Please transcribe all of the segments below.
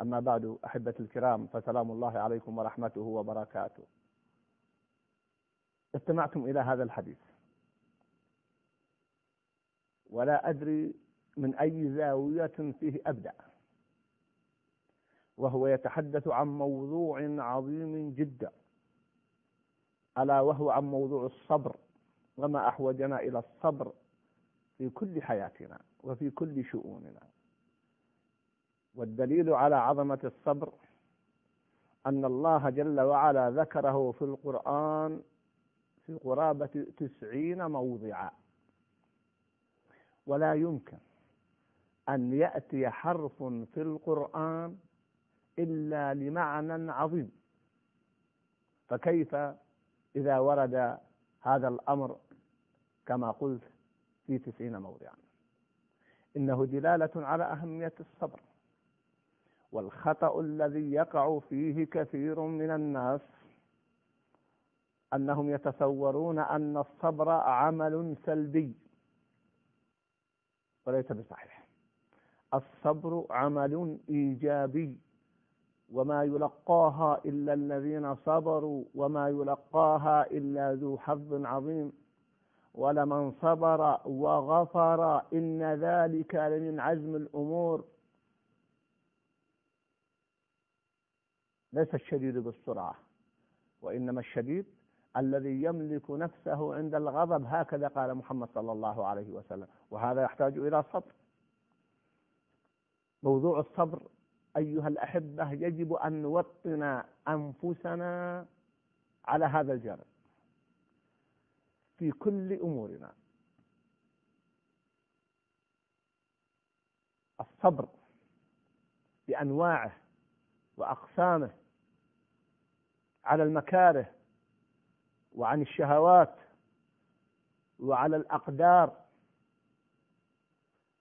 أما بعد، أحبة الكرام، فسلام الله عليكم ورحمته وبركاته. استمعتم إلى هذا الحديث، ولا أدري من أي زاوية فيه أبدأ، وهو يتحدث عن موضوع عظيم جدا، ألا وهو عن موضوع الصبر، وما أحوجنا إلى الصبر في كل حياتنا وفي كل شؤوننا. والدليل على عظمة الصبر أن الله جل وعلا ذكره في القرآن في قرابة 90 موضعا، ولا يمكن أن يأتي حرف في القرآن إلا لمعنى عظيم، فكيف إذا ورد هذا الأمر كما قلت في 90 موضعا؟ إنه دلالة على أهمية الصبر. والخطأ الذي يقع فيه كثير من الناس أنهم يتصورون أن الصبر عمل سلبي، وليس بصحيح. الصبر عمل إيجابي، وما يلقاها إلا الذين صبروا، وما يلقاها إلا ذو حظ عظيم، ولمن صبر وغفر إن ذلك لمن عزم الأمور. ليس الشديد بالسرعة، وإنما الشديد الذي يملك نفسه عند الغضب، هكذا قال محمد صلى الله عليه وسلم، وهذا يحتاج إلى صبر. موضوع الصبر أيها الأحبة يجب أن نوطن أنفسنا على هذا الجانب في كل أمورنا. الصبر بأنواعه وأقسامه، على المكاره وعن الشهوات وعلى الأقدار.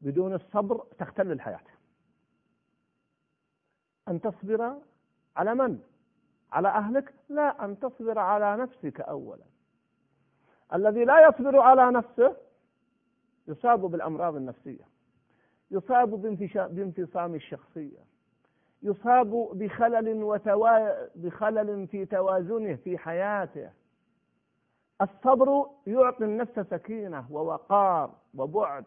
بدون الصبر تختل الحياة. أن تصبر على من؟ على أهلك؟ لا، أن تصبر على نفسك أولا. الذي لا يصبر على نفسه يصاب بالأمراض النفسية، يصاب بانفصام الشخصية، يصاب بخلل في توازنه في حياته. الصبر يعطي النفس سكينة ووقار وبعد،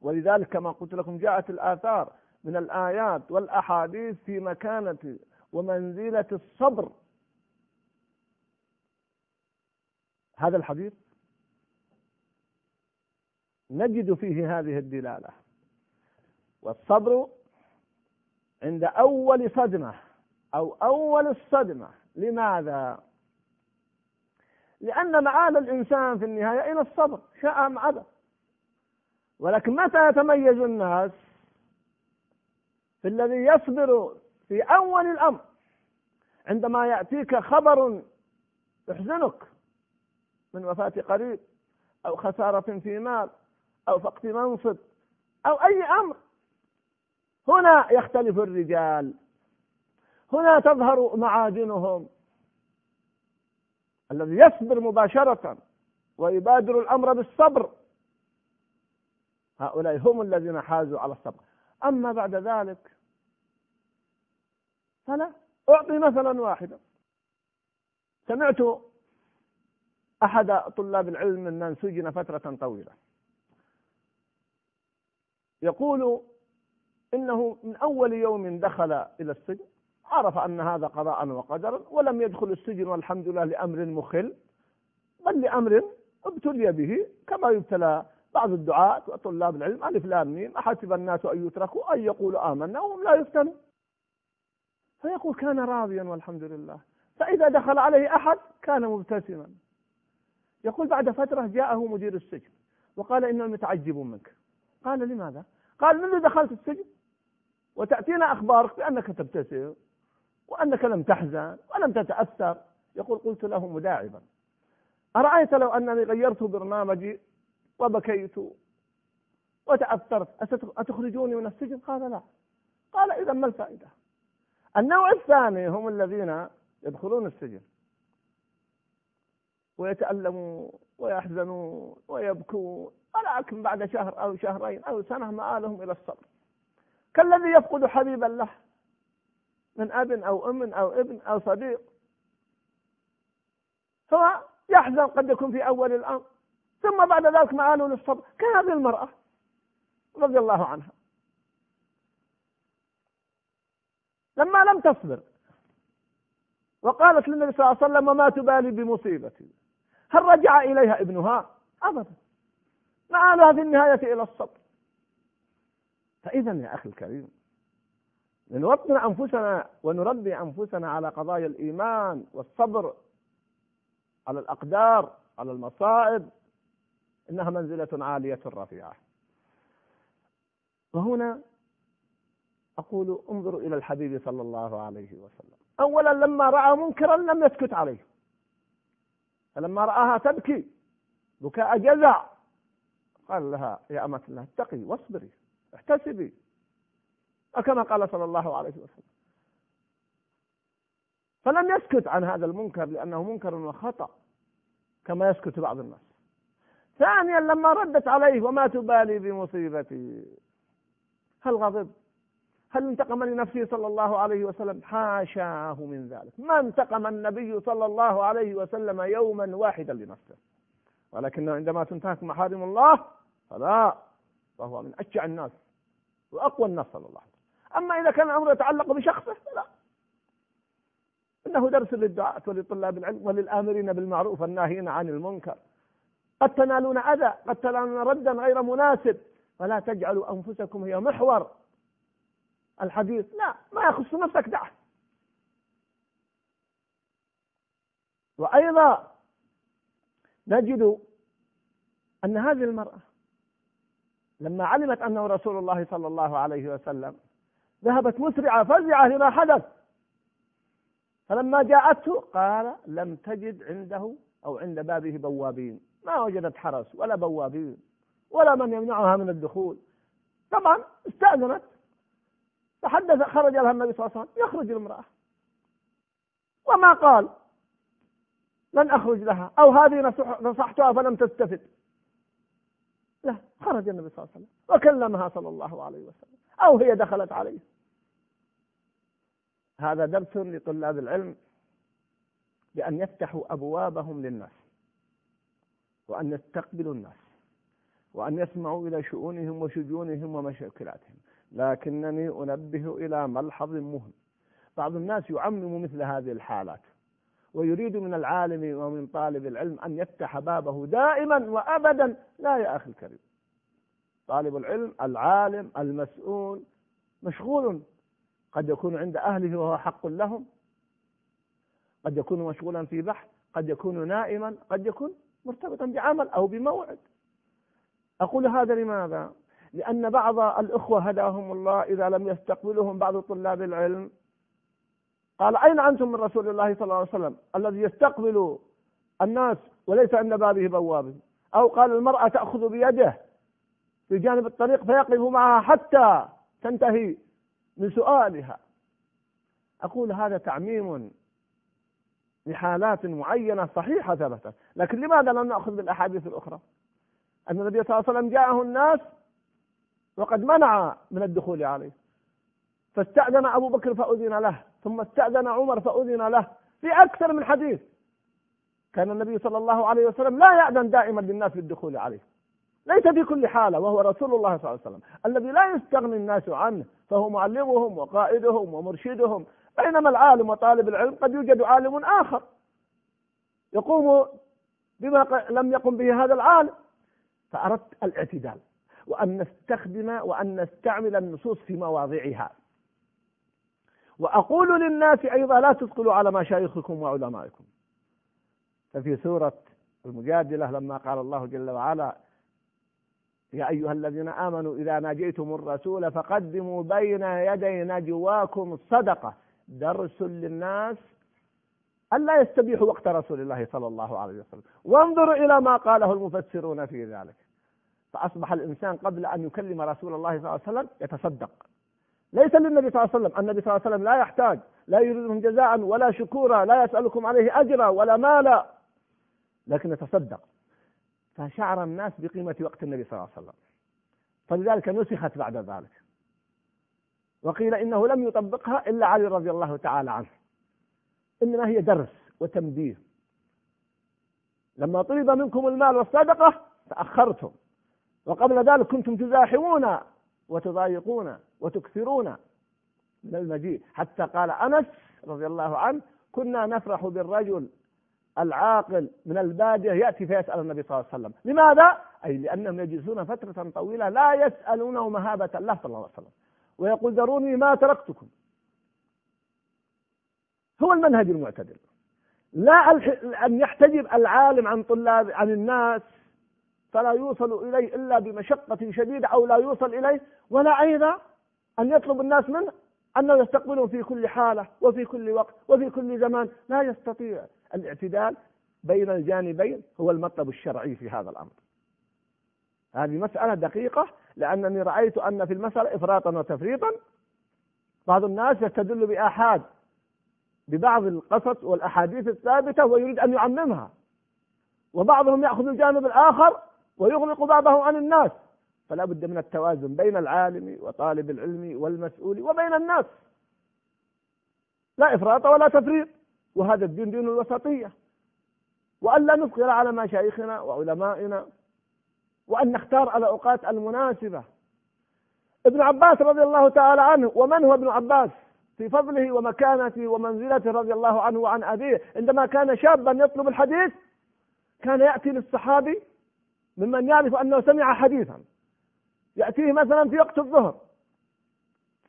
ولذلك كما قلت لكم جاءت الآثار من الآيات والأحاديث في مكانة ومنزلة الصبر. هذا الحديث نجد فيه هذه الدلالة. والصبر عند أول صدمة أو أول الصدمة. لماذا؟ لأن معال الإنسان في النهاية إلى الصبر، شاء أم أبى. ولكن متى يتميز الناس؟ في الذي يصبر في أول الأمر، عندما يأتيك خبر يحزنك من وفاة قريب أو خسارة في مال أو فقد منصب أو أي أمر. هنا يختلف الرجال، هنا تظهر معادنهم. الذي يصبر مباشرة ويبادر الأمر بالصبر، هؤلاء هم الذين حازوا على الصبر. أما بعد ذلك فلا. أعطي مثلا واحدا. سمعت أحد طلاب العلم أن سجن فترة طويلة يقول إنه من أول يوم دخل إلى السجن عرف أن هذا قضاء وقدرا، ولم يدخل السجن والحمد لله لأمر مخل، بل لأمر ابتلي به، كما يبتلى بعض الدعاة وطلاب العلم. ألف لام ميم، أحسب الناس أن يتركوا أن يقولوا آمنا وهم لا يفتنوا. فيقول كان راضيا والحمد لله، فإذا دخل عليه أحد كان مبتسما. يقول بعد فترة جاءه مدير السجن وقال إنهم يتعجبون منك. قال لماذا؟ قال من اللي دخلت السجن؟ وتأتينا أخبارك بأنك تبتسم وأنك لم تحزن ولم تتأثر. يقول قلت له مداعبا: أرأيت لو أنني غيرت برنامجي وبكيت وتأثرت أتخرجوني من السجن؟ قال: لا. قال: إذا ما الفائدة؟ النوع الثاني هم الذين يدخلون السجن ويتألمون ويحزنون ويبكون، ولكن بعد شهر أو شهرين أو سنة مآلهم إلى الصبر، كالذي يفقد حبيبا له من أب أو أم أو ابن أو صديق، فهو يحزن قد يكون في أول الأمر، ثم بعد ذلك مآله للصبر، كهذه المرأة رضي الله عنها لما لم تصبر وقالت للنبي صلى الله عليه وسلم: وما تبالي بمصيبتي، هل رجع إليها ابنها؟ أبدا، مآلها في النهاية إلى الصبر. فإذا يا أخي الكريم، نوطن أنفسنا ونربي أنفسنا على قضايا الإيمان والصبر على الأقدار، على المصائب، إنها منزلة عالية رفيعة. وهنا أقول: انظروا إلى الحبيب صلى الله عليه وسلم. أولا لما رأى منكرا لم يسكت عليه، فلما رآها تبكي بكاء جزع قال لها: يا أمة الله، اتقي واصبري احتسبي، كما قال صلى الله عليه وسلم. فلم يسكت عن هذا المنكر لأنه منكر وخطأ كما يسكت بعض الناس. ثانيا لما ردت عليه: وما تبالي بمصيبتي، هل غضب؟ هل انتقم لنفسه صلى الله عليه وسلم؟ حاشاه من ذلك، ما انتقم النبي صلى الله عليه وسلم يوما واحدا لنفسه، ولكنه عندما تنتهك محارم الله فلا، فهو من أشجع الناس وأقوى الناس صلى الله عليه وسلم. أما إذا كان الأمر يتعلق بشخصه فلا، إنه درس للدعاة ولطلاب العلم وللآمرين بالمعروف والناهين عن المنكر. قد تنالون أذى، قد تنالون ردا غير مناسب، ولا تجعلوا أنفسكم هي محور الحديث، لا، ما يخص نفسك دعه. وأيضا نجد أن هذه المرأة لما علمت أنه رسول الله صلى الله عليه وسلم ذهبت مسرعة فزعة لما حدث، فلما جاءته قال: لم تجد عنده أو عند بابه بوابين، ما وجدت حرس ولا بوابين ولا من يمنعها من الدخول. طبعا استأذنت، تحدث، خرج لها النبي صلى الله عليه وسلم، يخرج المرأة وما قال لن أخرج لها أو هذه نصحتها فلم تستفد، لا، خرج النبي صلى الله عليه وسلم وكلمها صلى الله عليه وسلم أو هي دخلت عليه. هذا درس لطلاب العلم بأن يفتحوا أبوابهم للناس، وأن يستقبلوا الناس، وأن يسمعوا إلى شؤونهم وشجونهم ومشاكلاتهم. لكنني أنبه إلى ملحظ مهم: بعض الناس يعمم مثل هذه الحالات، ويريد من العالم ومن طالب العلم أن يفتح بابه دائما وأبدا. لا يا أخي الكريم، طالب العلم، العالم، المسؤول مشغول، قد يكون عند أهله وهو حق لهم، قد يكون مشغولا في بحث، قد يكون نائما، قد يكون مرتبطا بعمل أو بموعد. أقول هذا لماذا؟ لأن بعض الأخوة هداهم الله إذا لم يستقبلهم بعض طلاب العلم قال: أين أنتم من رسول الله صلى الله عليه وسلم الذي يستقبل الناس وليس عند بابه بواب؟ أو قال: المرأة تأخذ بيده في جانب الطريق فيقف معها حتى تنتهي من سؤالها. أقول هذا تعميم لحالات معينة صحيحة ثبتت، لكن لماذا لم نأخذ بالأحاديث الأخرى أن النبي صلى الله عليه وسلم جاءه الناس وقد منع من الدخول عليه، فاستأذن أبو بكر فأذن له، ثم استأذن عمر فأذن له، في أكثر من حديث كان النبي صلى الله عليه وسلم لا يأذن دائما للناس بالدخول عليه، ليس في كل حالة، وهو رسول الله صلى الله عليه وسلم الذي لا يستغني الناس عنه، فهو معلمهم وقائدهم ومرشدهم. بينما العالم وطالب العلم قد يوجد عالم آخر يقوم بما لم يقم به هذا العالم. فأردت الاعتدال، وأن نستخدم وأن نستعمل النصوص في مواضعها. وأقول للناس أيضا: لا تثقلوا على مشايخكم وعلمائكم. ففي سورة المجادلة لما قال الله جل وعلا: يا أيها الذين آمنوا إذا ناجيتم الرسول فقدموا بين يدي نجواكم الصدقة درس للناس ألا يستبيحوا وقت رسول الله صلى الله عليه وسلم. وانظروا إلى ما قاله المفسرون في ذلك. فأصبح الإنسان قبل أن يكلم رسول الله صلى الله عليه وسلم يتصدق، ليس للنبي صلى الله عليه وسلم، النبي صلى الله عليه وسلم لا يحتاج، لا يريدهم جزاء ولا شكورا، لا يسألكم عليه أجرا ولا مالا، لكن يتصدق. فشعر الناس بقيمة وقت النبي صلى الله عليه وسلم، فلذلك نسخت بعد ذلك، وقيل إنه لم يطبقها إلا علي رضي الله تعالى عنه، إنما هي درس وتنبيه. لما طلب منكم المال والصدقة تأخرتم، وقبل ذلك كنتم تزاحمون وتضايقون وتكثرون من المجيء، حتى قال أنس رضي الله عنه: كنا نفرح بالرجل العاقل من البادية يأتي فيسأل النبي صلى الله عليه وسلم. لماذا؟ أي لأنهم يجلسون فترة طويلة لا يسألونه مهابة الله صلى الله عليه وسلم، ويقول: ذروني ما تركتكم. هو المنهج المعتدل، لا أن يحتجب العالم عن طلاب عن الناس فلا يوصل إليه إلا بمشقة شديدة أو لا يوصل إليه، ولا أيضا أن يطلب الناس منه أنه يستقبلهم في كل حالة وفي كل وقت وفي كل زمان، لا يستطيع. الاعتدال بين الجانبين هو المطلب الشرعي في هذا الأمر. هذه مسألة دقيقة، لأنني رأيت أن في المسألة إفراطا وتفريطا، بعض الناس يستدل ببعض القصص والأحاديث الثابتة ويريد أن يعممها، وبعضهم يأخذ الجانب الآخر ويغلق بعضه عن الناس. فلا بد من التوازن بين العالم وطالب العلم والمسؤول وبين الناس، لا إفراط ولا تفريط، وهذا الدين دين الوسطية، وأن لا نفقر على مشايخنا وعلمائنا، وأن نختار على الأوقات المناسبة. ابن عباس رضي الله تعالى عنه، ومن هو ابن عباس في فضله ومكانته ومنزلته رضي الله عنه وعن أبيه، عندما كان شابا يطلب الحديث كان يأتي للصحابي ممن يعرف أنه سمع حديثا، يأتيه مثلا في وقت الظهر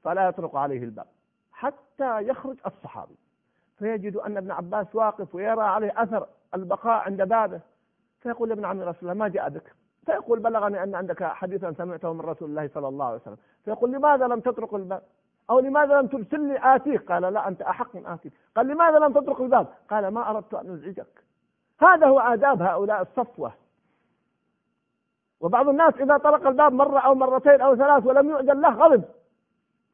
فلا يطرق عليه الباب حتى يخرج الصحابي، فيجد أن ابن عباس واقف ويرى عليه أثر البقاء عند بابه، فيقول: ابن عم رسول الله ما جاء بك؟ فيقول: بلغني أن عندك حديثا سمعته من رسول الله صلى الله عليه وسلم. فيقول: لماذا لم تطرق الباب؟ أو لماذا لم ترسلني آتيك؟ قال: لا، أنت أحق من آتيك. قال: لماذا لم تطرق الباب؟ قال: ما أردت أن أزعجك. هذا هو آداب هؤلاء الصفوة. وبعض الناس إذا طرق الباب مرة أو مرتين أو ثلاث ولم يؤذن له غضب.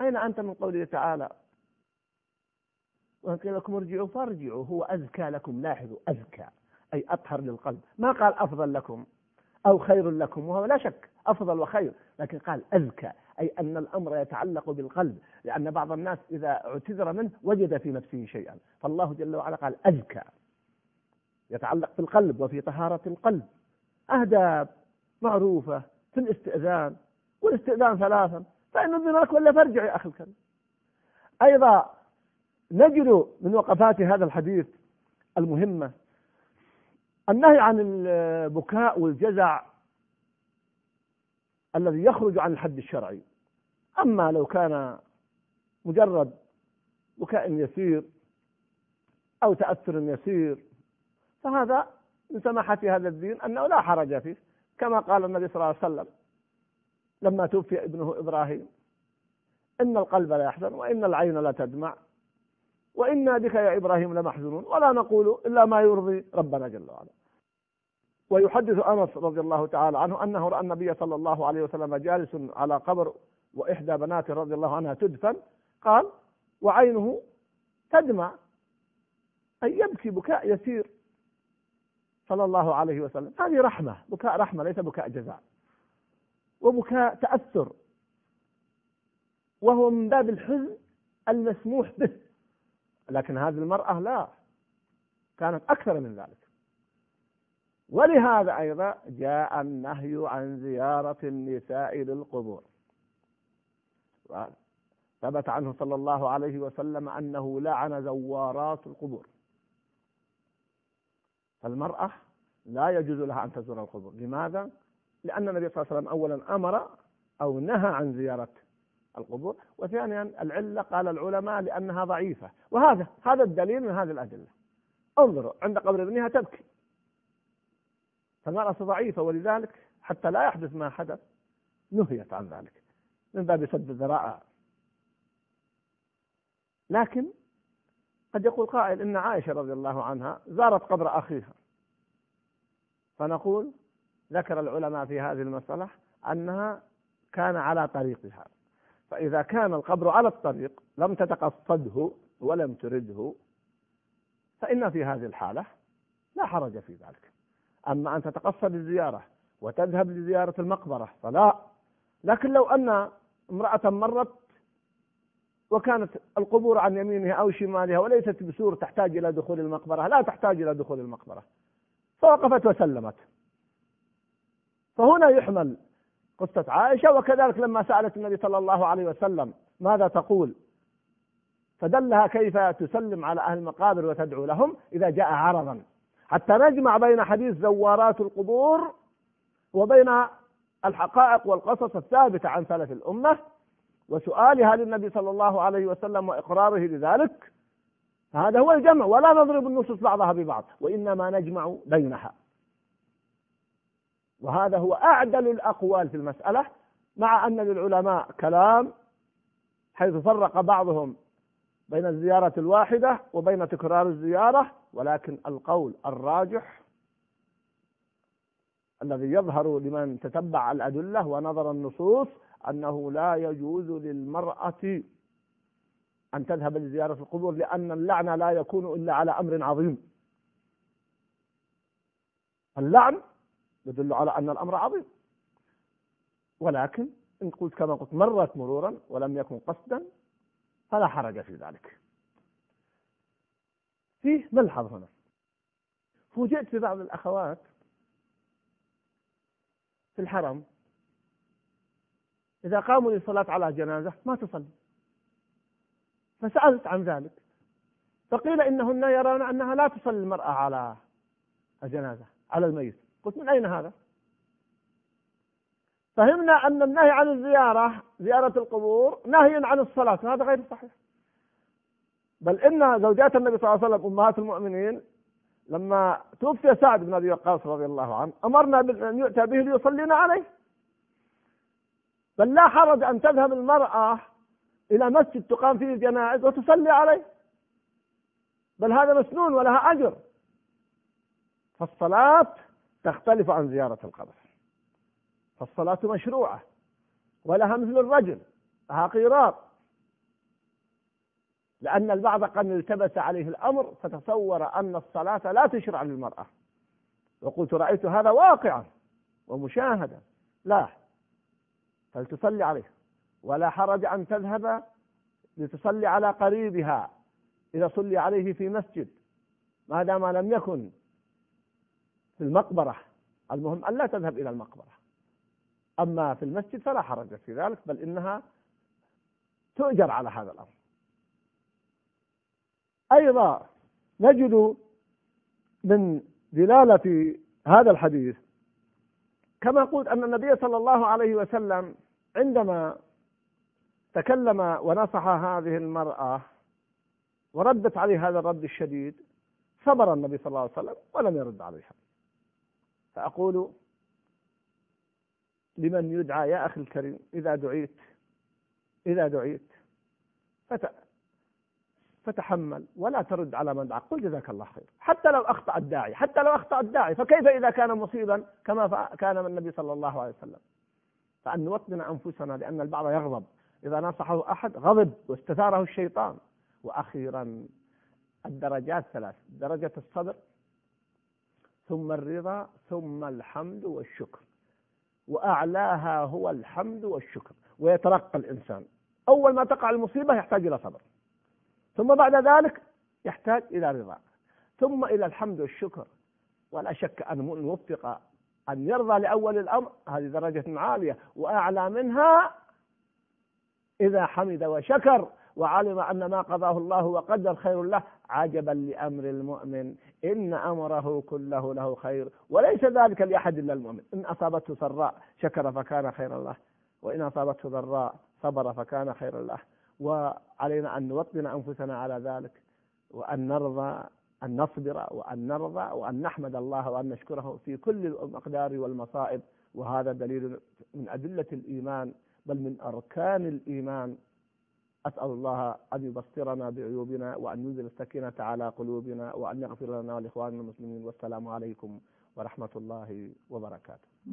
أين أنت من قوله تعالى: وإن قيل لكم ارجعوا فارجعوا هو أزكى لكم؟ لاحظوا، أزكى أي أطهر للقلب، ما قال أفضل لكم أو خير لكم، وهو لا شك أفضل وخير، لكن قال أزكى أي أن الأمر يتعلق بالقلب، لأن بعض الناس إذا اعتذر منه وجد في نفسه شيئا، فالله جل وعلا قال أزكى، يتعلق بالقلب وفي طهارة القلب. أهداب معروفة في الاستئذان، والاستئذان ثلاثا، فإن أذن لك ولا فارجع يا أخي الكريم. أيضا نجد من وقفات هذا الحديث المهمة النهي عن البكاء والجزع الذي يخرج عن الحد الشرعي. أما لو كان مجرد بكاء يسير أو تأثر يسير فهذا من سماحة هذا الدين أنه لا حرج فيه، كما قال النبي صلى الله عليه وسلم لما توفي ابنه إبراهيم: إن القلب لا يحزن وإن العين لا تدمع وإنا بك يا إبراهيم لمحزنون ولا نقول إلا ما يرضي ربنا جل وعلا. ويحدث أنس رضي الله تعالى عنه أنه رأى النبي صلى الله عليه وسلم جالس على قبر وإحدى بناته رضي الله عنها تدفن، قال: وعينه تدمع، أي يبكي بكاء يسير صلى الله عليه وسلم. هذه رحمة، بكاء رحمة، ليس بكاء جزاء، وبكاء تأثر، وهو من باب الحزن المسموح به، لكن هذه المرأة لا، كانت أكثر من ذلك. ولهذا أيضا جاء النهي عن زيارة النساء للقبور، ثبت عنه صلى الله عليه وسلم أنه لعن زوارات القبور، فالمرأة لا يجوز لها أن تزور القبور. لماذا؟ لأن النبي صلى الله عليه وسلم أولا أمر أو نهى عن زيارة القبور، وثانيا العلة قال العلماء لأنها ضعيفة، وهذا الدليل من هذه الأدلة. انظروا، عند قبر ابنها تبكي، فالمرأة ضعيفة، ولذلك حتى لا يحدث ما حدث نهيت عن ذلك من باب سد ذرائها. لكن قد يقول قائل إن عائشة رضي الله عنها زارت قبر أخيها، فنقول ذكر العلماء في هذه المسألة أنها كان على طريقها، فإذا كان القبر على الطريق لم تتقصده ولم ترده فإن في هذه الحالة لا حرج في ذلك. أما أن تتقصد الزيارة وتذهب لزيارة المقبرة فلا. لكن لو أن امرأة مرت وكانت القبور عن يمينها أو شمالها وليست بسور تحتاج إلى دخول المقبرة، لا تحتاج إلى دخول المقبرة، فوقفت وسلمت، فهنا يحمل قصة عائشة. وكذلك لما سألت النبي صلى الله عليه وسلم ماذا تقول، فدلها كيف تسلم على أهل المقابر وتدعو لهم إذا جاء عرضا، حتى نجمع بين حديث زوارات القبور وبين الحقائق والقصص الثابتة عن سلف الأمة وسؤالها للنبي صلى الله عليه وسلم وإقراره لذلك. هذا هو الجمع، ولا نضرب النصوص بعضها ببعض، وإنما نجمع بينها، وهذا هو أعدل الأقوال في المسألة. مع أن للعلماء كلام حيث فرق بعضهم بين الزيارة الواحدة وبين تكرار الزيارة، ولكن القول الراجح الذي يظهر لمن تتبع الأدلة ونظر النصوص أنه لا يجوز للمرأة أن تذهب لزيارة القبور، لأن اللعن لا يكون إلا على أمر عظيم. اللعن يدل على أن الأمر عظيم، ولكن إن قلت كما قلت مرت مرورا ولم يكن قصدا فلا حرج في ذلك. فيه ملحظ هنا، فوجئت في بعض الأخوات في الحرم إذا قاموا للصلاة على جنازة ما تصلي، فسألت عن ذلك فقيل إنهن يرون أنها لا تصلي المرأة على الجنازة على الميت. قلت من أين هذا؟ فهمنا أن النهي عن الزيارة زيارة القبور نهي عن الصلاة، هذا غير صحيح. بل إن زوجات النبي صلى الله عليه وسلم أمهات المؤمنين لما توفي سعد بن أبي وقاص رضي الله عنه أمرنا بأن يؤتى به ليصلينا عليه. بل لا حرج أن تذهب المرأة إلى مسجد تقام فيه الجنائز وتصلي عليه، بل هذا مسنون ولها أجر. فالصلاة تختلف عن زيارة القبر، فالصلاة مشروعة ولها مثل الرجل، لها قيراط، لأن البعض قد التبس عليه الأمر فتصور أن الصلاة لا تشرع للمرأة. وقلت رأيت هذا واقعا ومشاهدا، لا، فلتصلي عليه. ولا حرج أن تذهب لتصلي على قريبها إذا صلي عليه في مسجد، ما دام لم يكن في المقبرة، المهم أن لا تذهب إلى المقبرة. أما في المسجد فلا حرج في ذلك، بل إنها تؤجر على هذا الأمر. أيضا نجد من دلالة هذا الحديث كما قلت أن النبي صلى الله عليه وسلم عندما تكلم ونصح هذه المرأة وردت عليه هذا الرد الشديد صبر النبي صلى الله عليه وسلم ولم يرد عليها. فأقول لمن يدعى يا أخي الكريم إذا دعيت فتحمل ولا ترد على من دعا، قل جزاك الله خير، حتى لو أخطأ الداعي، فكيف إذا كان مصيبا كما كان من النبي صلى الله عليه وسلم. فأن نوطن أنفسنا، لأن البعض يغضب إذا نصحه أحد غضب واستثاره الشيطان. وأخيرا الدرجات ثلاث: درجة الصبر، ثم الرضا، ثم الحمد والشكر، وأعلاها هو الحمد والشكر. ويترقى الإنسان، أول ما تقع المصيبة يحتاج إلى صبر، ثم بعد ذلك يحتاج إلى رضا، ثم إلى الحمد والشكر. ولا شك أن المؤمن وفق أن يرضى لأول الأمر، هذه درجة عالية، وأعلى منها إذا حمد وشكر وعلم أن ما قضاه الله وقدر خير له. عجبا لأمر المؤمن، إن أمره كله له خير وليس ذلك لأحد إلا المؤمن. إن أصابته سراء شكر فكان خيرا له، وإن أصابته ضراء صبر فكان خيرا له. وعلينا أن نوطن أنفسنا على ذلك، وأن نرضى، أن نصبر، وأن نرضى، وأن نحمد الله وأن نشكره في كل الأقدار والمصائب. وهذا دليل من أدلة الإيمان بل من أركان الإيمان. أسأل الله أن يبصرنا بعيوبنا وأن ينزل السكينة على قلوبنا وأن يغفر لنا ولإخواننا المسلمين. والسلام عليكم ورحمة الله وبركاته.